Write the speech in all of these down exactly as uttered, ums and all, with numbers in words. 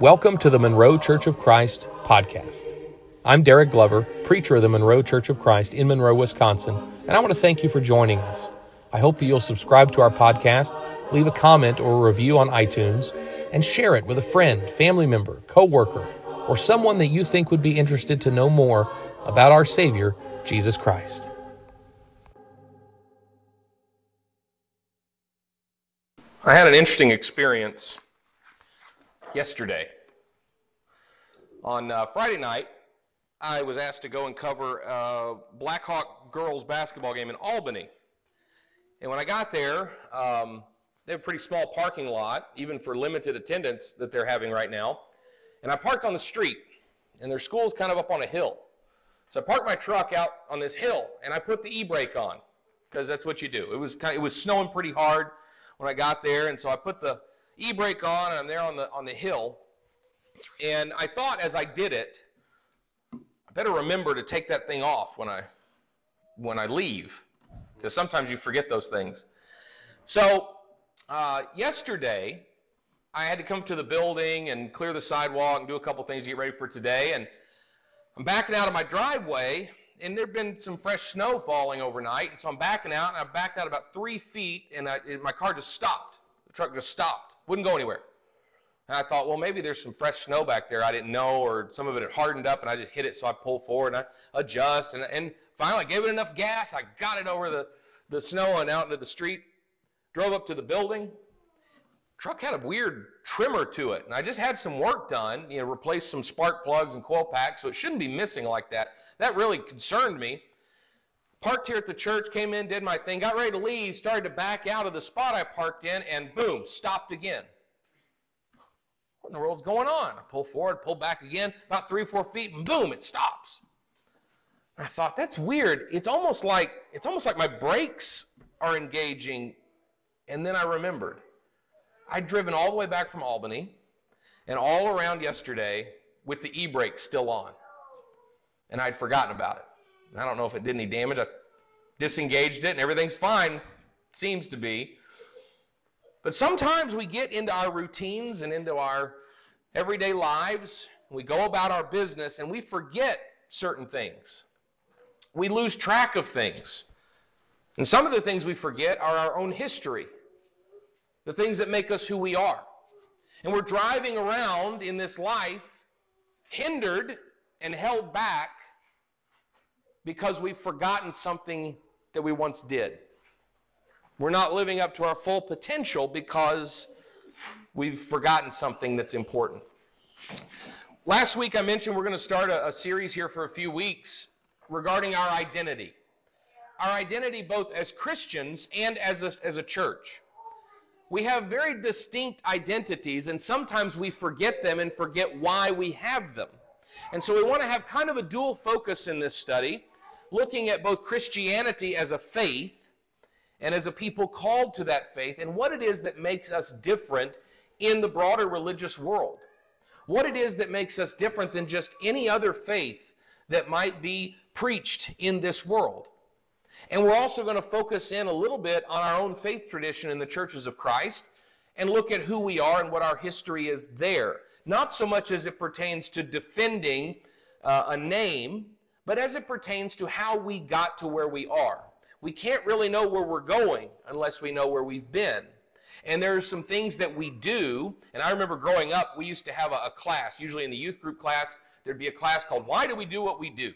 Welcome to the Monroe Church of Christ podcast. I'm Derek Glover, preacher of the Monroe Church of Christ in Monroe, Wisconsin, and I want to thank you for joining us. I hope that you'll subscribe to our podcast, leave a comment or a review on iTunes, and share it with a friend, family member, coworker, or someone that you think would be interested to know more about our Savior, Jesus Christ. I had an interesting experience yesterday. On uh, Friday night, I was asked to go and cover a Blackhawk girls basketball game in Albany. And when I got there, um, they have a pretty small parking lot, even for limited attendance that they're having right now. And I parked on the street, and their school's kind of up on a hill. So I parked my truck out on this hill, and I put the e-brake on, because that's what you do. It was kind of, it was snowing pretty hard when I got there, and so I put the e-brake on, and I'm there on the on the hill. And I thought as I did it, I better remember to take that thing off when I when I leave, because sometimes you forget those things. So uh, yesterday, I had to come to the building and clear the sidewalk and do a couple things to get ready for today. And I'm backing out of my driveway, and there'd been some fresh snow falling overnight. And so I'm backing out, and I backed out about three feet, and I, my car just stopped. The truck just stopped. Wouldn't go anywhere. And I thought, well, maybe there's some fresh snow back there I didn't know, or some of it had hardened up, and I just hit it, so I pulled forward, and I adjust, and, and finally I gave it enough gas. I got it over the, the snow and out into the street, drove up to the building. Truck had a weird trimmer to it, and I just had some work done, you know, replaced some spark plugs and coil packs, so it shouldn't be missing like that. That really concerned me. Parked here at the church, came in, did my thing, got ready to leave, started to back out of the spot I parked in, and boom, stopped again. What in the world's going on? I pull forward, pull back again, about three or four feet, and boom, it stops. I thought, that's weird. It's almost like it's almost like my brakes are engaging, and then I remembered. I'd driven all the way back from Albany and all around yesterday with the e-brake still on, and I'd forgotten about it. I don't know if it did any damage. I disengaged it, and everything's fine, seems to be. But sometimes we get into our routines and into our everyday lives, we go about our business, and we forget certain things. We lose track of things. And some of the things we forget are our own history, the things that make us who we are. And we're driving around in this life hindered and held back because we've forgotten something that we once did. We're not living up to our full potential because we've forgotten something that's important. Last week I mentioned we're going to start a, a series here for a few weeks regarding our identity. Our identity both as Christians and as a, as a church. We have very distinct identities, and sometimes we forget them and forget why we have them. And so we want to have kind of a dual focus in this study, looking at both Christianity as a faith and as a people called to that faith, and what it is that makes us different in the broader religious world. What it is that makes us different than just any other faith that might be preached in this world. And we're also going to focus in a little bit on our own faith tradition in the churches of Christ and look at who we are and what our history is there. Not so much as it pertains to defending uh, a name, but as it pertains to how we got to where we are. We can't really know where we're going unless we know where we've been. And there are some things that we do, and I remember growing up, we used to have a, a class, usually in the youth group class, there'd be a class called Why Do We Do What We Do?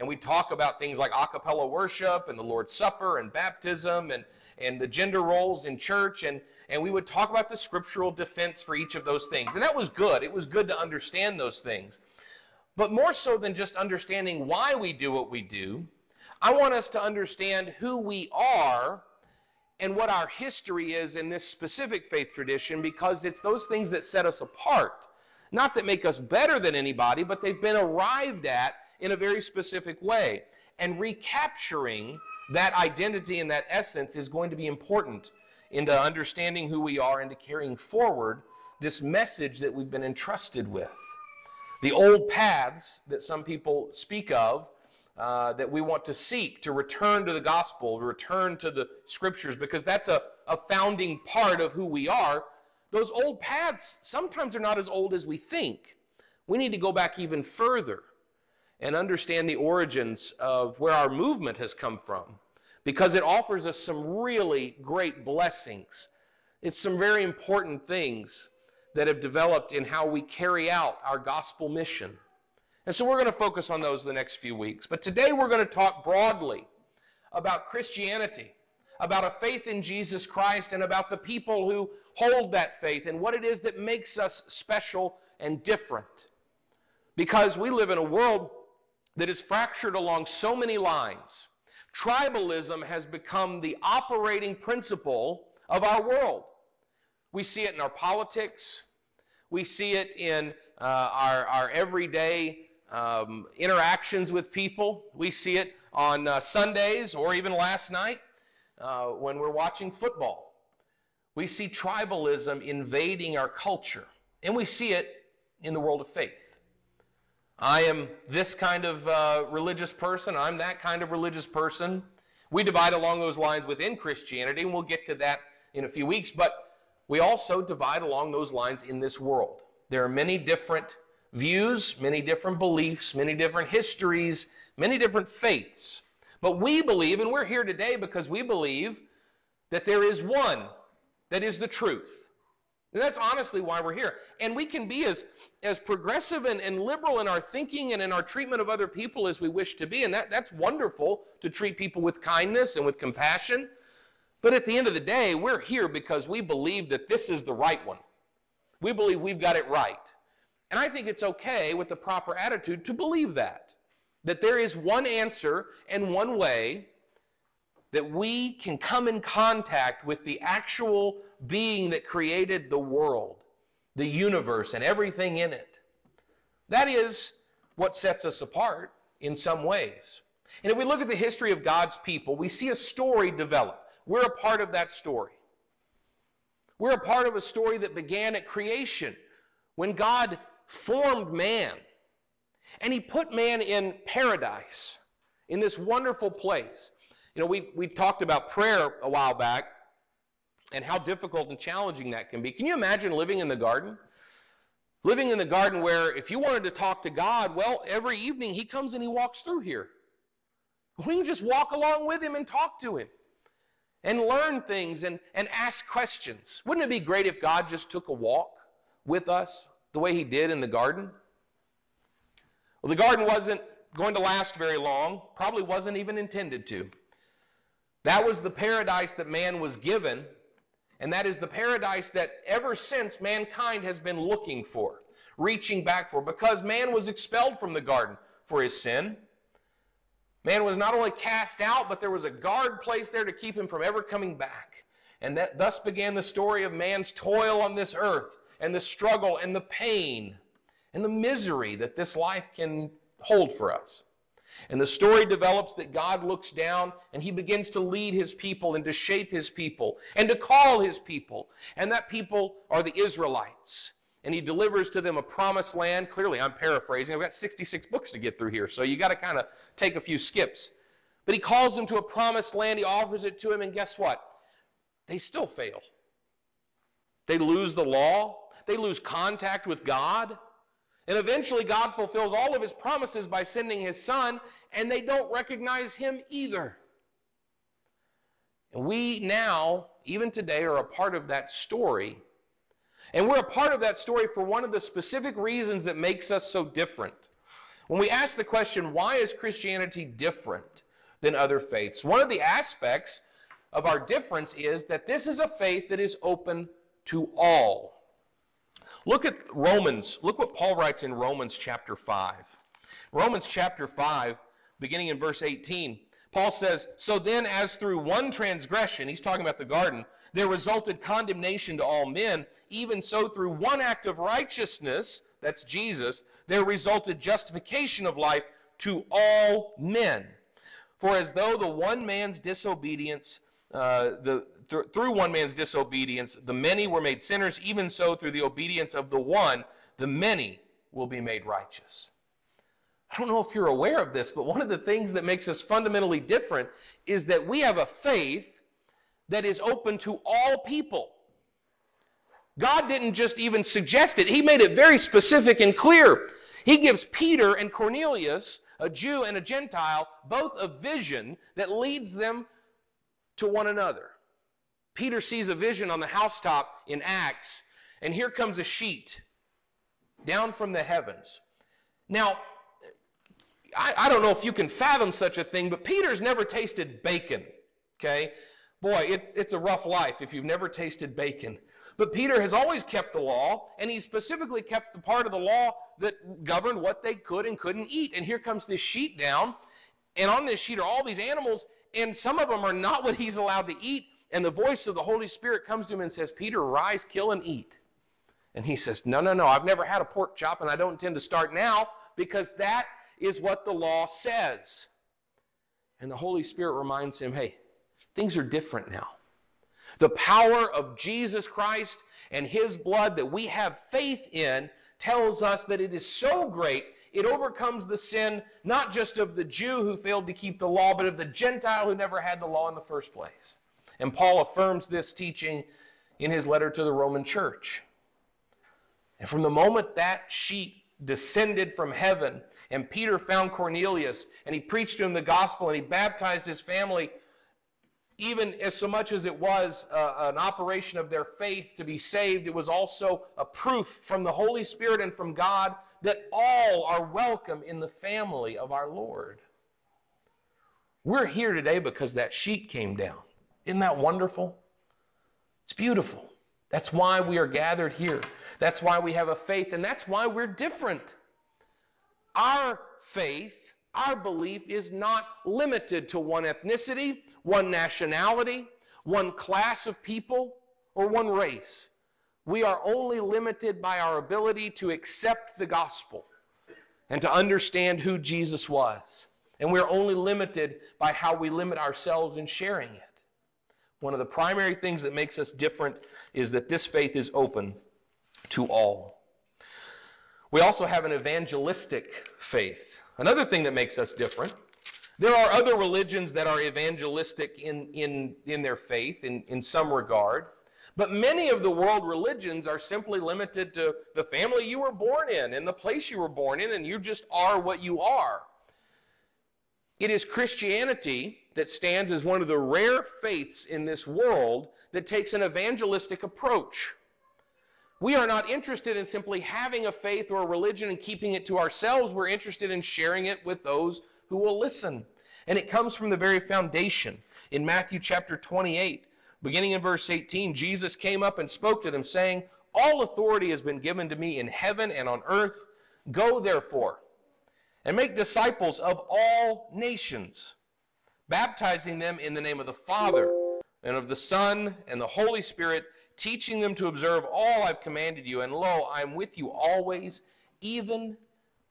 And we talk about things like a cappella worship and the Lord's Supper and baptism and, and the gender roles in church. And, and we would talk about the scriptural defense for each of those things. And that was good. It was good to understand those things. But more so than just understanding why we do what we do, I want us to understand who we are and what our history is in this specific faith tradition, because it's those things that set us apart. Not that make us better than anybody, but they've been arrived at in a very specific way. And recapturing that identity and that essence is going to be important into understanding who we are and to carrying forward this message that we've been entrusted with. The old paths that some people speak of, uh, that we want to seek, to return to the gospel, return to the scriptures, because that's a, a founding part of who we are, those old paths, sometimes they're not as old as we think. We need to go back even further and understand the origins of where our movement has come from, because it offers us some really great blessings. It's some very important things that have developed in how we carry out our gospel mission. And so we're going to focus on those the next few weeks. But today we're going to talk broadly about Christianity, about a faith in Jesus Christ, and about the people who hold that faith and what it is that makes us special and different. Because we live in a world that is fractured along so many lines. Tribalism has become the operating principle of our world. We see it in our politics. We see it in uh, our, our everyday um, interactions with people. We see it on uh, Sundays, or even last night uh, when we're watching football. We see tribalism invading our culture, and we see it in the world of faith. I am this kind of uh, religious person. I'm that kind of religious person. We divide along those lines within Christianity, and we'll get to that in a few weeks. But we also divide along those lines in this world. There are many different views, many different beliefs, many different histories, many different faiths. But we believe, and we're here today because we believe that there is one that is the truth. And that's honestly why we're here. And we can be as, as progressive and, and liberal in our thinking and in our treatment of other people as we wish to be. And that, that's wonderful, to treat people with kindness and with compassion. But at the end of the day, we're here because we believe that this is the right one. We believe we've got it right. And I think it's okay, with the proper attitude, to believe that. That there is one answer and one way that we can come in contact with the actual being that created the world, the universe, and everything in it. That is what sets us apart in some ways. And if we look at the history of God's people, we see a story develop. We're a part of that story. We're a part of a story that began at creation, when God formed man. And he put man in paradise, in this wonderful place. You know, we, we talked about prayer a while back and how difficult and challenging that can be. Can you imagine living in the garden? Living in the garden where if you wanted to talk to God, well, every evening he comes and he walks through here. We can just walk along with him and talk to him and learn things and, and ask questions. Wouldn't it be great if God just took a walk with us the way he did in the garden? Well, the garden wasn't going to last very long, probably wasn't even intended to. That was the paradise that man was given, and that is the paradise that ever since mankind has been looking for, reaching back for, because man was expelled from the garden for his sin. Man was not only cast out, but there was a guard placed there to keep him from ever coming back. And that thus began the story of man's toil on this earth, and the struggle, and the pain, and the misery that this life can hold for us. And the story develops that God looks down and he begins to lead his people and to shape his people and to call his people. And that people are the Israelites. And he delivers to them a promised land. Clearly, I'm paraphrasing. I've got sixty-six books to get through here, so you got to kind of take a few skips. But he calls them to a promised land. He offers it to them, and guess what? They still fail. They lose the law. They lose contact with God. And eventually God fulfills all of his promises by sending his son, and they don't recognize him either. And we now, even today, are a part of that story. And we're a part of that story for one of the specific reasons that makes us so different. When we ask the question, why is Christianity different than other faiths? One of the aspects of our difference is that this is a faith that is open to all. Look at Romans. Look what Paul writes in Romans chapter five. Romans chapter five, beginning in verse eighteen, Paul says, "So then, as through one transgression," he's talking about the garden, "there resulted condemnation to all men, even so through one act of righteousness," that's Jesus, "there resulted justification of life to all men. For as though the one man's disobedience, uh, the Through one man's disobedience, the many were made sinners, even so through the obedience of the one, the many will be made righteous." I don't know if you're aware of this, but one of the things that makes us fundamentally different is that we have a faith that is open to all people. God didn't just even suggest it. He made it very specific and clear. He gives Peter and Cornelius, a Jew and a Gentile, both a vision that leads them to one another. Peter sees a vision on the housetop in Acts, and here comes a sheet down from the heavens. Now, I, I don't know if you can fathom such a thing, but Peter's never tasted bacon, okay? Boy, it, it's a rough life if you've never tasted bacon. But Peter has always kept the law, and he specifically kept the part of the law that governed what they could and couldn't eat. And here comes this sheet down, and on this sheet are all these animals, and some of them are not what he's allowed to eat. And the voice of the Holy Spirit comes to him and says, Peter, rise, kill, and eat. And he says, no, no, no, I've never had a pork chop, and I don't intend to start now, because that is what the law says. And the Holy Spirit reminds him, hey, things are different now. The power of Jesus Christ and his blood that we have faith in tells us that it is so great, it overcomes the sin not just of the Jew who failed to keep the law, but of the Gentile who never had the law in the first place. And Paul affirms this teaching in his letter to the Roman church. And from the moment that sheet descended from heaven and Peter found Cornelius and he preached to him the gospel and he baptized his family, even as so much as it was uh, an operation of their faith to be saved, it was also a proof from the Holy Spirit and from God that all are welcome in the family of our Lord. We're here today because that sheet came down. Isn't that wonderful? It's beautiful. That's why we are gathered here. That's why we have a faith, and that's why we're different. Our faith, our belief is not limited to one ethnicity, one nationality, one class of people, or one race. We are only limited by our ability to accept the gospel and to understand who Jesus was. And we're only limited by how we limit ourselves in sharing it. One of the primary things that makes us different is that this faith is open to all. We also have an evangelistic faith. Another thing that makes us different. There are other religions that are evangelistic in, in, in their faith in, in some regard, but many of the world religions are simply limited to the family you were born in and the place you were born in, and you just are what you are. It is Christianity that stands as one of the rare faiths in this world that takes an evangelistic approach. We are not interested in simply having a faith or a religion and keeping it to ourselves. We're interested in sharing it with those who will listen. And it comes from the very foundation. In Matthew chapter twenty-eight, beginning in verse eighteen, Jesus came up and spoke to them, saying, all authority has been given to me in heaven and on earth. Go therefore and make disciples of all nations, baptizing them in the name of the Father and of the Son and the Holy Spirit, teaching them to observe all I've commanded you, and lo, I am with you always, even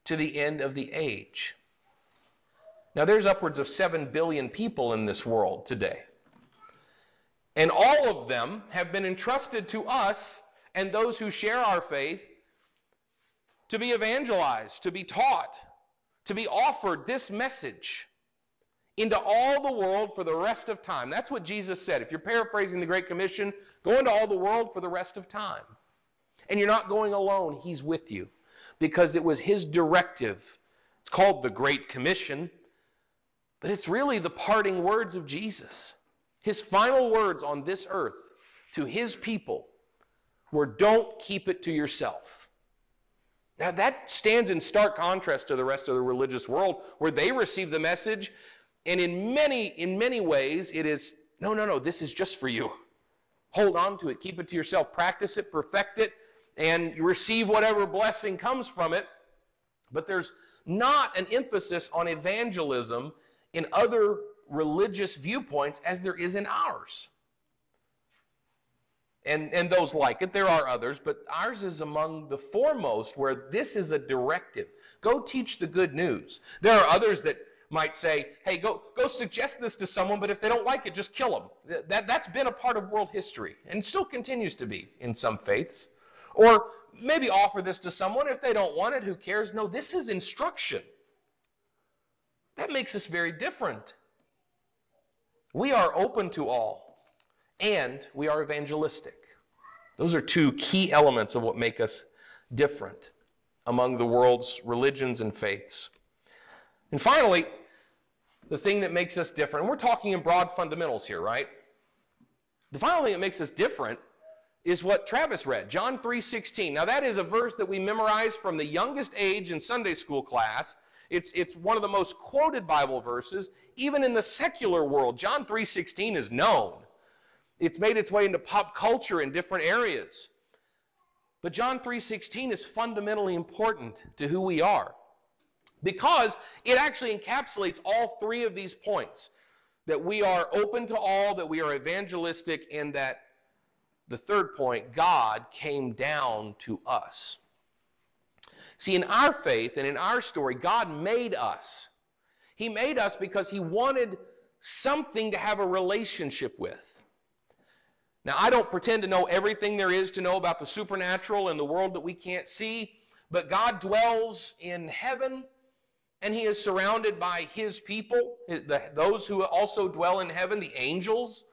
to the end of the age. Now, there's upwards of seven billion people in this world today. And all of them have been entrusted to us and those who share our faith to be evangelized, to be taught, to be offered this message into all the world for the rest of time. That's what Jesus said. If you're paraphrasing the Great Commission, go into all the world for the rest of time. And you're not going alone. He's with you because it was his directive. It's called the Great Commission, but it's really the parting words of Jesus. His final words on this earth to his people were, don't keep it to yourself. Now that stands in stark contrast to the rest of the religious world where they receive the message, and in many, in many ways, it is, no, no, no, this is just for you. Hold on to it. Keep it to yourself. Practice it, perfect it, and receive whatever blessing comes from it. But there's not an emphasis on evangelism in other religious viewpoints as there is in ours. And, and those like it. There are others, but ours is among the foremost where this is a directive. Go teach the good news. There are others that might say, hey, go, go suggest this to someone, but if they don't like it, just kill them. That, that's been a part of world history and still continues to be in some faiths. Or maybe offer this to someone. If they don't want it, who cares? No, this is instruction. That makes us very different. We are open to all, and we are evangelistic. Those are two key elements of what make us different among the world's religions and faiths. And finally, the thing that makes us different, and we're talking in broad fundamentals here, right? The final thing that makes us different is what Travis read, John three sixteen. Now that is a verse that we memorize from the youngest age in Sunday school class. It's, it's one of the most quoted Bible verses, even in the secular world. John three sixteen is known. It's made its way into pop culture in different areas. But John three sixteen is fundamentally important to who we are because it actually encapsulates all three of these points, that we are open to all, that we are evangelistic, and that the third point, God came down to us. See, in our faith and in our story, God made us. He made us because he wanted something to have a relationship with. Now, I don't pretend to know everything there is to know about the supernatural and the world that we can't see, but God dwells in heaven, and he is surrounded by his people, those who also dwell in heaven, the angels.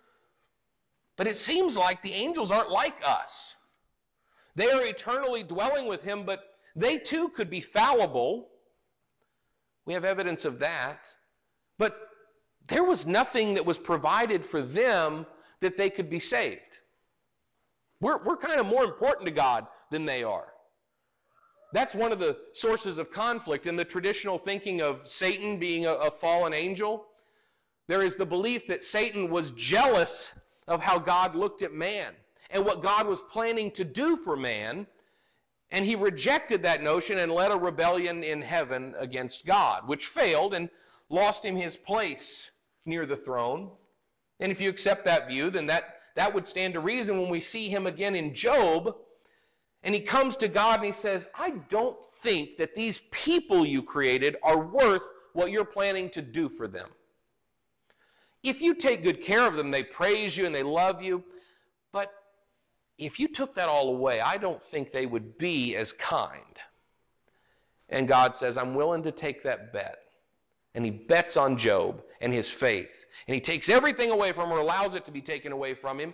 But it seems like the angels aren't like us. They are eternally dwelling with him, but they too could be fallible. We have evidence of that. But there was nothing that was provided for them that they could be saved. We're, we're kind of more important to God than they are. That's one of the sources of conflict in the traditional thinking of Satan being a, a fallen angel. There is the belief that Satan was jealous of how God looked at man and what God was planning to do for man, and he rejected that notion and led a rebellion in heaven against God, which failed and lost him his place near the throne. And if you accept that view, then that, that would stand to reason when we see him again in Job. And he comes to God and he says, I don't think that these people you created are worth what you're planning to do for them. If you take good care of them, they praise you and they love you. But if you took that all away, I don't think they would be as kind. And God says, I'm willing to take that bet. And he bets on Job and his faith. And he takes everything away from him or allows it to be taken away from him.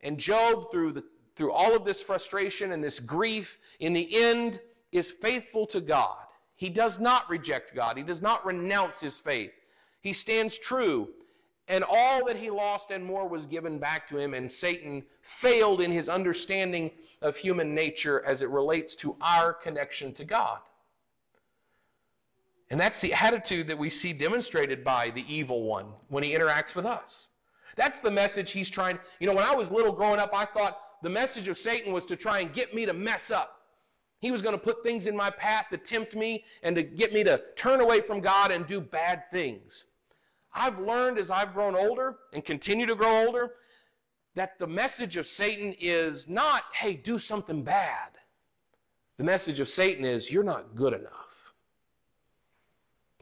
And Job, through the Through all of this frustration and this grief, in the end, is faithful to God. He does not reject God. He does not renounce his faith. He stands true, and all that he lost and more was given back to him, and Satan failed in his understanding of human nature as it relates to our connection to God. And that's the attitude that we see demonstrated by the evil one when he interacts with us. That's the message he's trying. You know, when I was little growing up, I thought the message of Satan was to try and get me to mess up. He was going to put things in my path to tempt me and to get me to turn away from God and do bad things. I've learned as I've grown older and continue to grow older that the message of Satan is not, hey, do something bad. The message of Satan is, you're not good enough.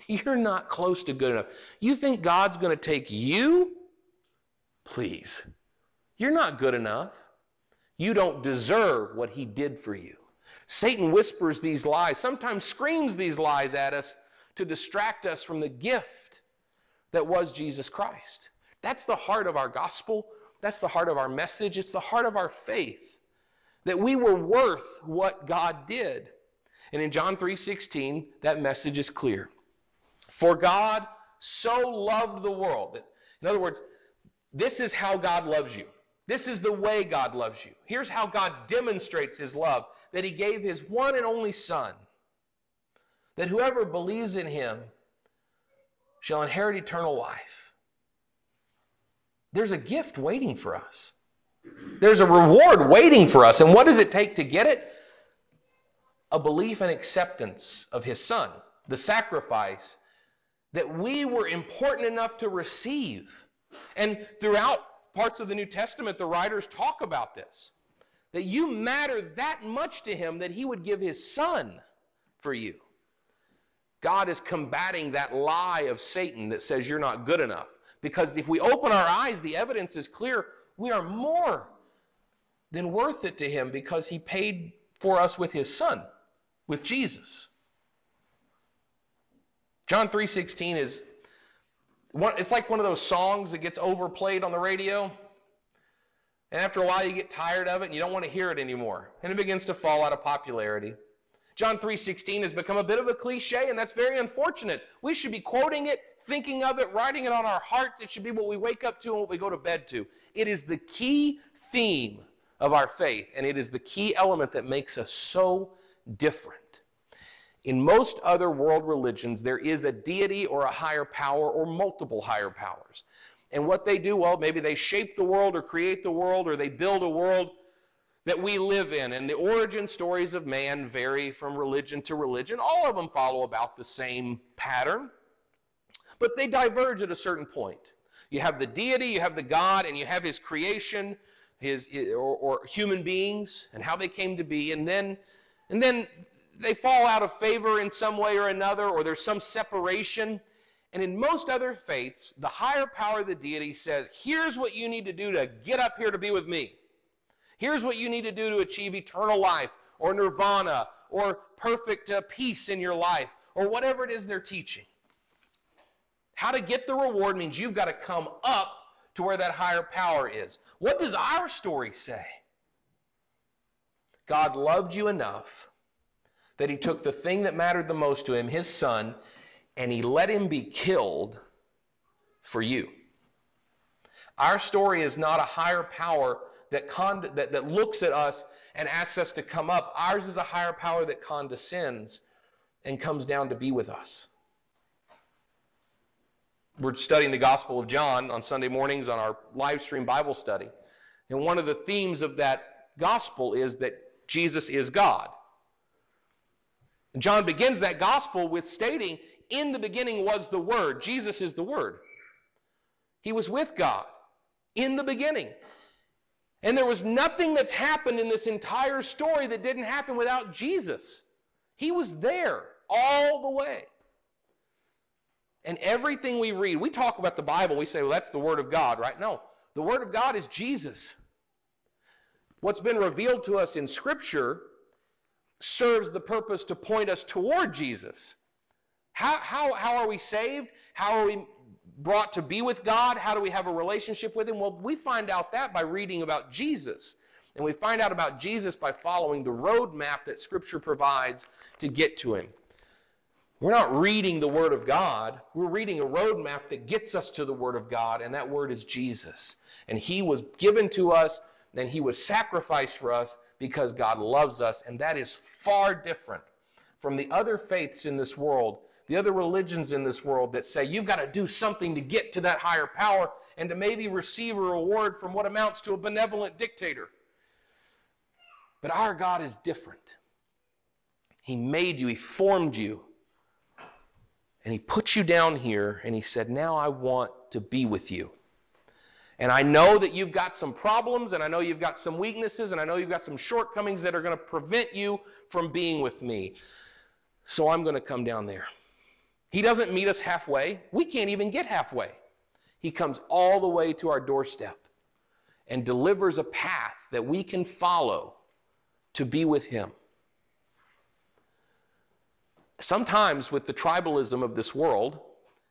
You're not close to good enough. You think God's going to take you? Please. You're not good enough. You don't deserve what he did for you. Satan whispers these lies, sometimes screams these lies at us to distract us from the gift that was Jesus Christ. That's the heart of our gospel. That's the heart of our message. It's the heart of our faith, that we were worth what God did. And in John three sixteen, that message is clear. For God so loved the world. In other words, this is how God loves you. This is the way God loves you. Here's how God demonstrates his love, that he gave his one and only Son, that whoever believes in him shall inherit eternal life. There's a gift waiting for us. There's a reward waiting for us. And what does it take to get it? A belief and acceptance of his Son, the sacrifice that we were important enough to receive. And throughout parts of the New Testament, the writers talk about this, that you matter that much to him that he would give his Son for you. God is combating that lie of Satan that says you're not good enough, because if we open our eyes, the evidence is clear. We are more than worth it to him because he paid for us with his Son, with Jesus. John three sixteen is It's like one of those songs that gets overplayed on the radio. And after a while, you get tired of it and you don't want to hear it anymore. And it begins to fall out of popularity. John three sixteen has become a bit of a cliche, and that's very unfortunate. We should be quoting it, thinking of it, writing it on our hearts. It should be what we wake up to and what we go to bed to. It is the key theme of our faith, and it is the key element that makes us so different. In most other world religions, there is a deity or a higher power or multiple higher powers. And what they do, well, maybe they shape the world or create the world, or they build a world that we live in. And the origin stories of man vary from religion to religion. All of them follow about the same pattern, but they diverge at a certain point. You have the deity, you have the God, and you have his creation, his or, or human beings and how they came to be. And then, and then they fall out of favor in some way or another, or there's some separation. And in most other faiths, the higher power, the deity, says, here's what you need to do to get up here to be with me. Here's what you need to do to achieve eternal life or nirvana or perfect uh, peace in your life or whatever it is they're teaching. How to get the reward means you've got to come up to where that higher power is. What does our story say? God loved you enough that he took the thing that mattered the most to him, his son, and he let him be killed for you. Our story is not a higher power That, con that, that looks at us and asks us to come up. Ours is a higher power that condescends and comes down to be with us. We're studying the Gospel of John on Sunday mornings on our live stream Bible study. And one of the themes of that gospel is that Jesus is God. And John begins that gospel with stating, in the beginning was the Word. Jesus is the Word. He was with God in the beginning. And there was nothing that's happened in this entire story that didn't happen without Jesus. He was there all the way. And everything we read, we talk about the Bible, we say, well, that's the Word of God, right? No, the Word of God is Jesus. What's been revealed to us in Scripture serves the purpose to point us toward Jesus. How, how, how are we saved? How are we brought to be with God? How do we have a relationship with him? Well, we find out that by reading about Jesus. And we find out about Jesus by following the roadmap that Scripture provides to get to him. We're not reading the Word of God. We're reading a roadmap that gets us to the Word of God, and that Word is Jesus. And he was given to us, and he was sacrificed for us because God loves us, and that is far different from the other faiths in this world, the other religions in this world that say you've got to do something to get to that higher power and to maybe receive a reward from what amounts to a benevolent dictator. But our God is different. He made you, he formed you, and he put you down here, and he said, now I want to be with you. And I know that you've got some problems, and I know you've got some weaknesses, and I know you've got some shortcomings that are going to prevent you from being with me. So I'm going to come down there. He doesn't meet us halfway. We can't even get halfway. He comes all the way to our doorstep and delivers a path that we can follow to be with him. Sometimes with the tribalism of this world,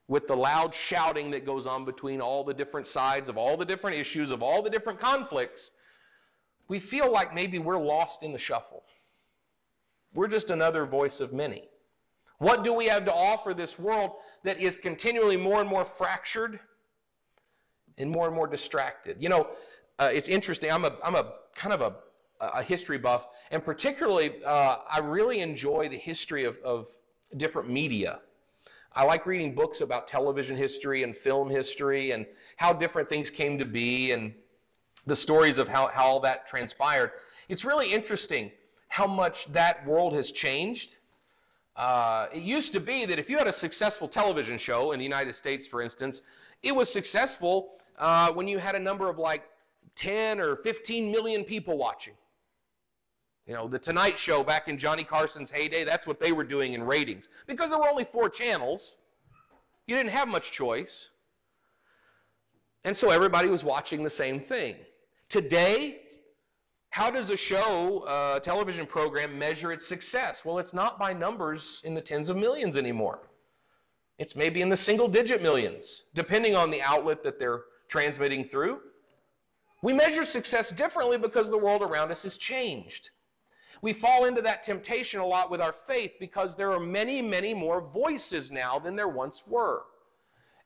with the loud shouting that goes on between all the different sides of all the different issues, of all the different conflicts, we feel like maybe we're lost in the shuffle. We're just another voice of many. What do we have to offer this world that is continually more and more fractured and more and more distracted? You know, uh, it's interesting. I'm a, I'm a kind of a, a history buff, and particularly uh, I really enjoy the history of, of different media. I like reading books about television history and film history and how different things came to be and the stories of how, how all that transpired. It's really interesting how much that world has changed. Uh, it used to be that if you had a successful television show in the United States, for instance, it was successful uh, when you had a number of like ten or fifteen million people watching. You know, the Tonight Show back in Johnny Carson's heyday, that's what they were doing in ratings. Because there were only four channels, you didn't have much choice. And so everybody was watching the same thing. Today, how does a show, a television program, measure its success? Well, it's not by numbers in the tens of millions anymore. It's maybe in the single-digit millions, depending on the outlet that they're transmitting through. We measure success differently because the world around us has changed. We fall into that temptation a lot with our faith because there are many, many more voices now than there once were.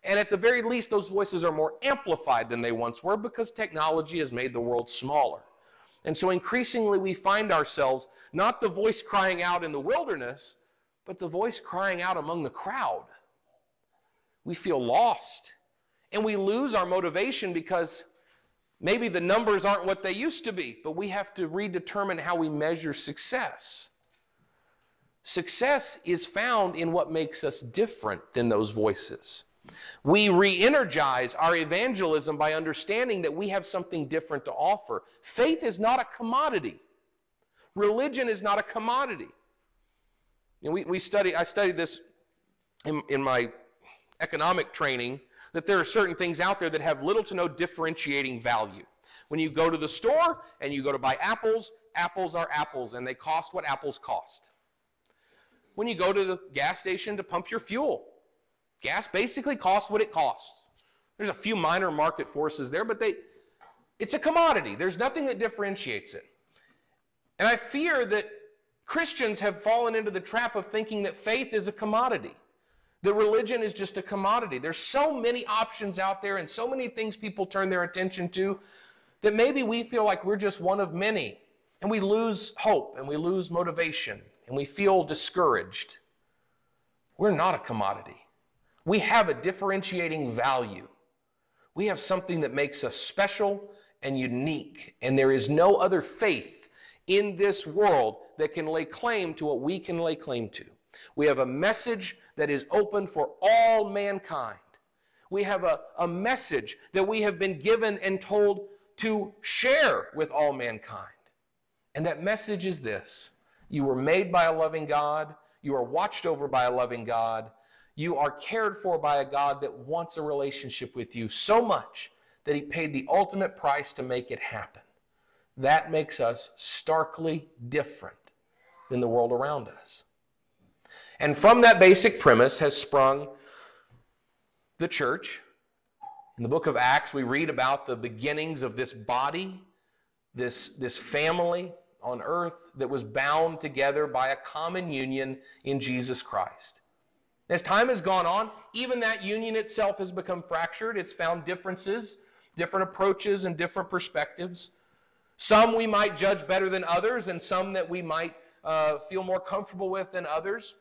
And at the very least, those voices are more amplified than they once were because technology has made the world smaller. And so increasingly we find ourselves not the voice crying out in the wilderness, but the voice crying out among the crowd. We feel lost. And we lose our motivation because maybe the numbers aren't what they used to be, but we have to redetermine how we measure success. Success is found in what makes us different than those voices. We re-energize our evangelism by understanding that we have something different to offer. Faith is not a commodity. Religion is not a commodity. And we, we study, I studied this in, in my economic training, that there are certain things out there that have little to no differentiating value. When you go to the store and you go to buy apples, apples are apples, and they cost what apples cost. When you go to the gas station to pump your fuel, gas basically costs what it costs. There's a few minor market forces there, but they, it's a commodity. There's nothing that differentiates it. And I fear that Christians have fallen into the trap of thinking that faith is a commodity, that religion is just a commodity. There's so many options out there and so many things people turn their attention to that maybe we feel like we're just one of many, and we lose hope and we lose motivation and we feel discouraged. We're not a commodity. We have a differentiating value. We have something that makes us special and unique, and there is no other faith in this world that can lay claim to what we can lay claim to. We have a message that is open for all mankind. We have a, a message that we have been given and told to share with all mankind. And that message is this: you were made by a loving God, you are watched over by a loving God, you are cared for by a God that wants a relationship with you so much that he paid the ultimate price to make it happen. That makes us starkly different than the world around us. And from that basic premise has sprung the church. In the book of Acts, we read about the beginnings of this body, this, this family on earth that was bound together by a common union in Jesus Christ. As time has gone on, even that union itself has become fractured. It's found differences, different approaches, and different perspectives. Some we might judge better than others, and some that we might uh, feel more comfortable with than others.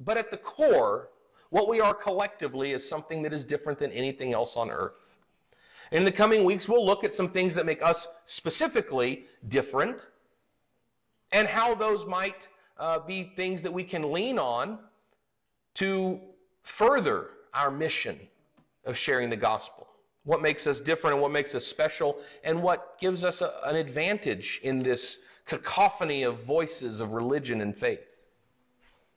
But at the core, what we are collectively is something that is different than anything else on earth. And in the coming weeks, we'll look at some things that make us specifically different and how those might uh, be things that we can lean on to further our mission of sharing the gospel. What makes us different and what makes us special and what gives us a, an advantage in this cacophony of voices of religion and faith.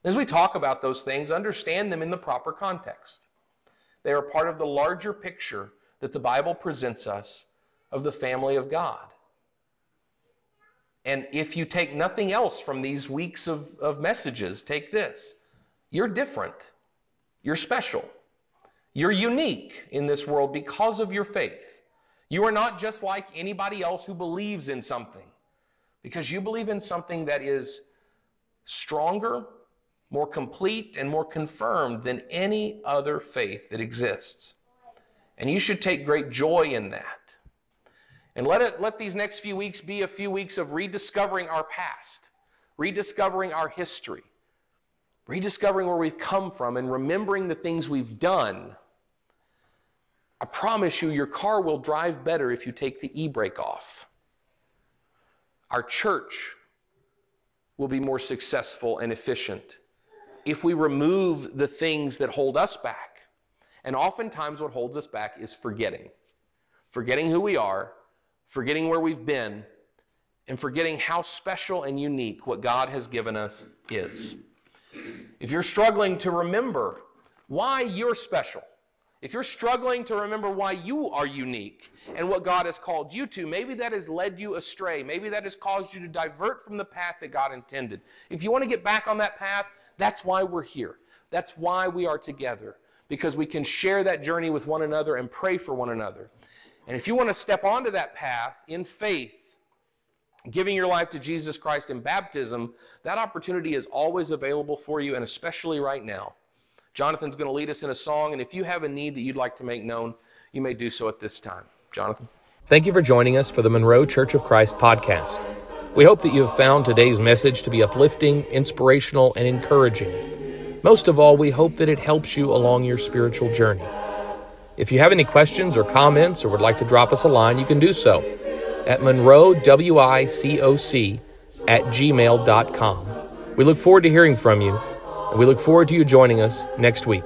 As we talk about those things, understand them in the proper context. They are part of the larger picture that the Bible presents us of the family of God. And if you take nothing else from these weeks of, of messages, take this: you're different, you're special, you're unique in this world because of your faith. You are not just like anybody else who believes in something, because you believe in something that is stronger, more complete, and more confirmed than any other faith that exists. And you should take great joy in that. And let it, let these next few weeks be a few weeks of rediscovering our past, rediscovering our history, rediscovering where we've come from, and remembering the things we've done. I promise you, your car will drive better if you take the e-brake off. Our church will be more successful and efficient if we remove the things that hold us back. And oftentimes what holds us back is forgetting. Forgetting who we are, forgetting where we've been, and forgetting how special and unique what God has given us is. If you're struggling to remember why you're special, if you're struggling to remember why you are unique and what God has called you to, maybe that has led you astray. Maybe that has caused you to divert from the path that God intended. If you want to get back on that path, that's why we're here. That's why we are together, because we can share that journey with one another and pray for one another. And if you want to step onto that path in faith, giving your life to Jesus Christ in baptism, that opportunity is always available for you, and especially right now. Jonathan's going to lead us in a song, and if you have a need that you'd like to make known, you may do so at this time. Jonathan? Thank you for joining us for the Monroe Church of Christ podcast. We hope that you have found today's message to be uplifting, inspirational, and encouraging. Most of all, we hope that it helps you along your spiritual journey. If you have any questions or comments or would like to drop us a line, you can do so at monroe wicoc at gmail dot com. We look forward to hearing from you, and we look forward to you joining us next week.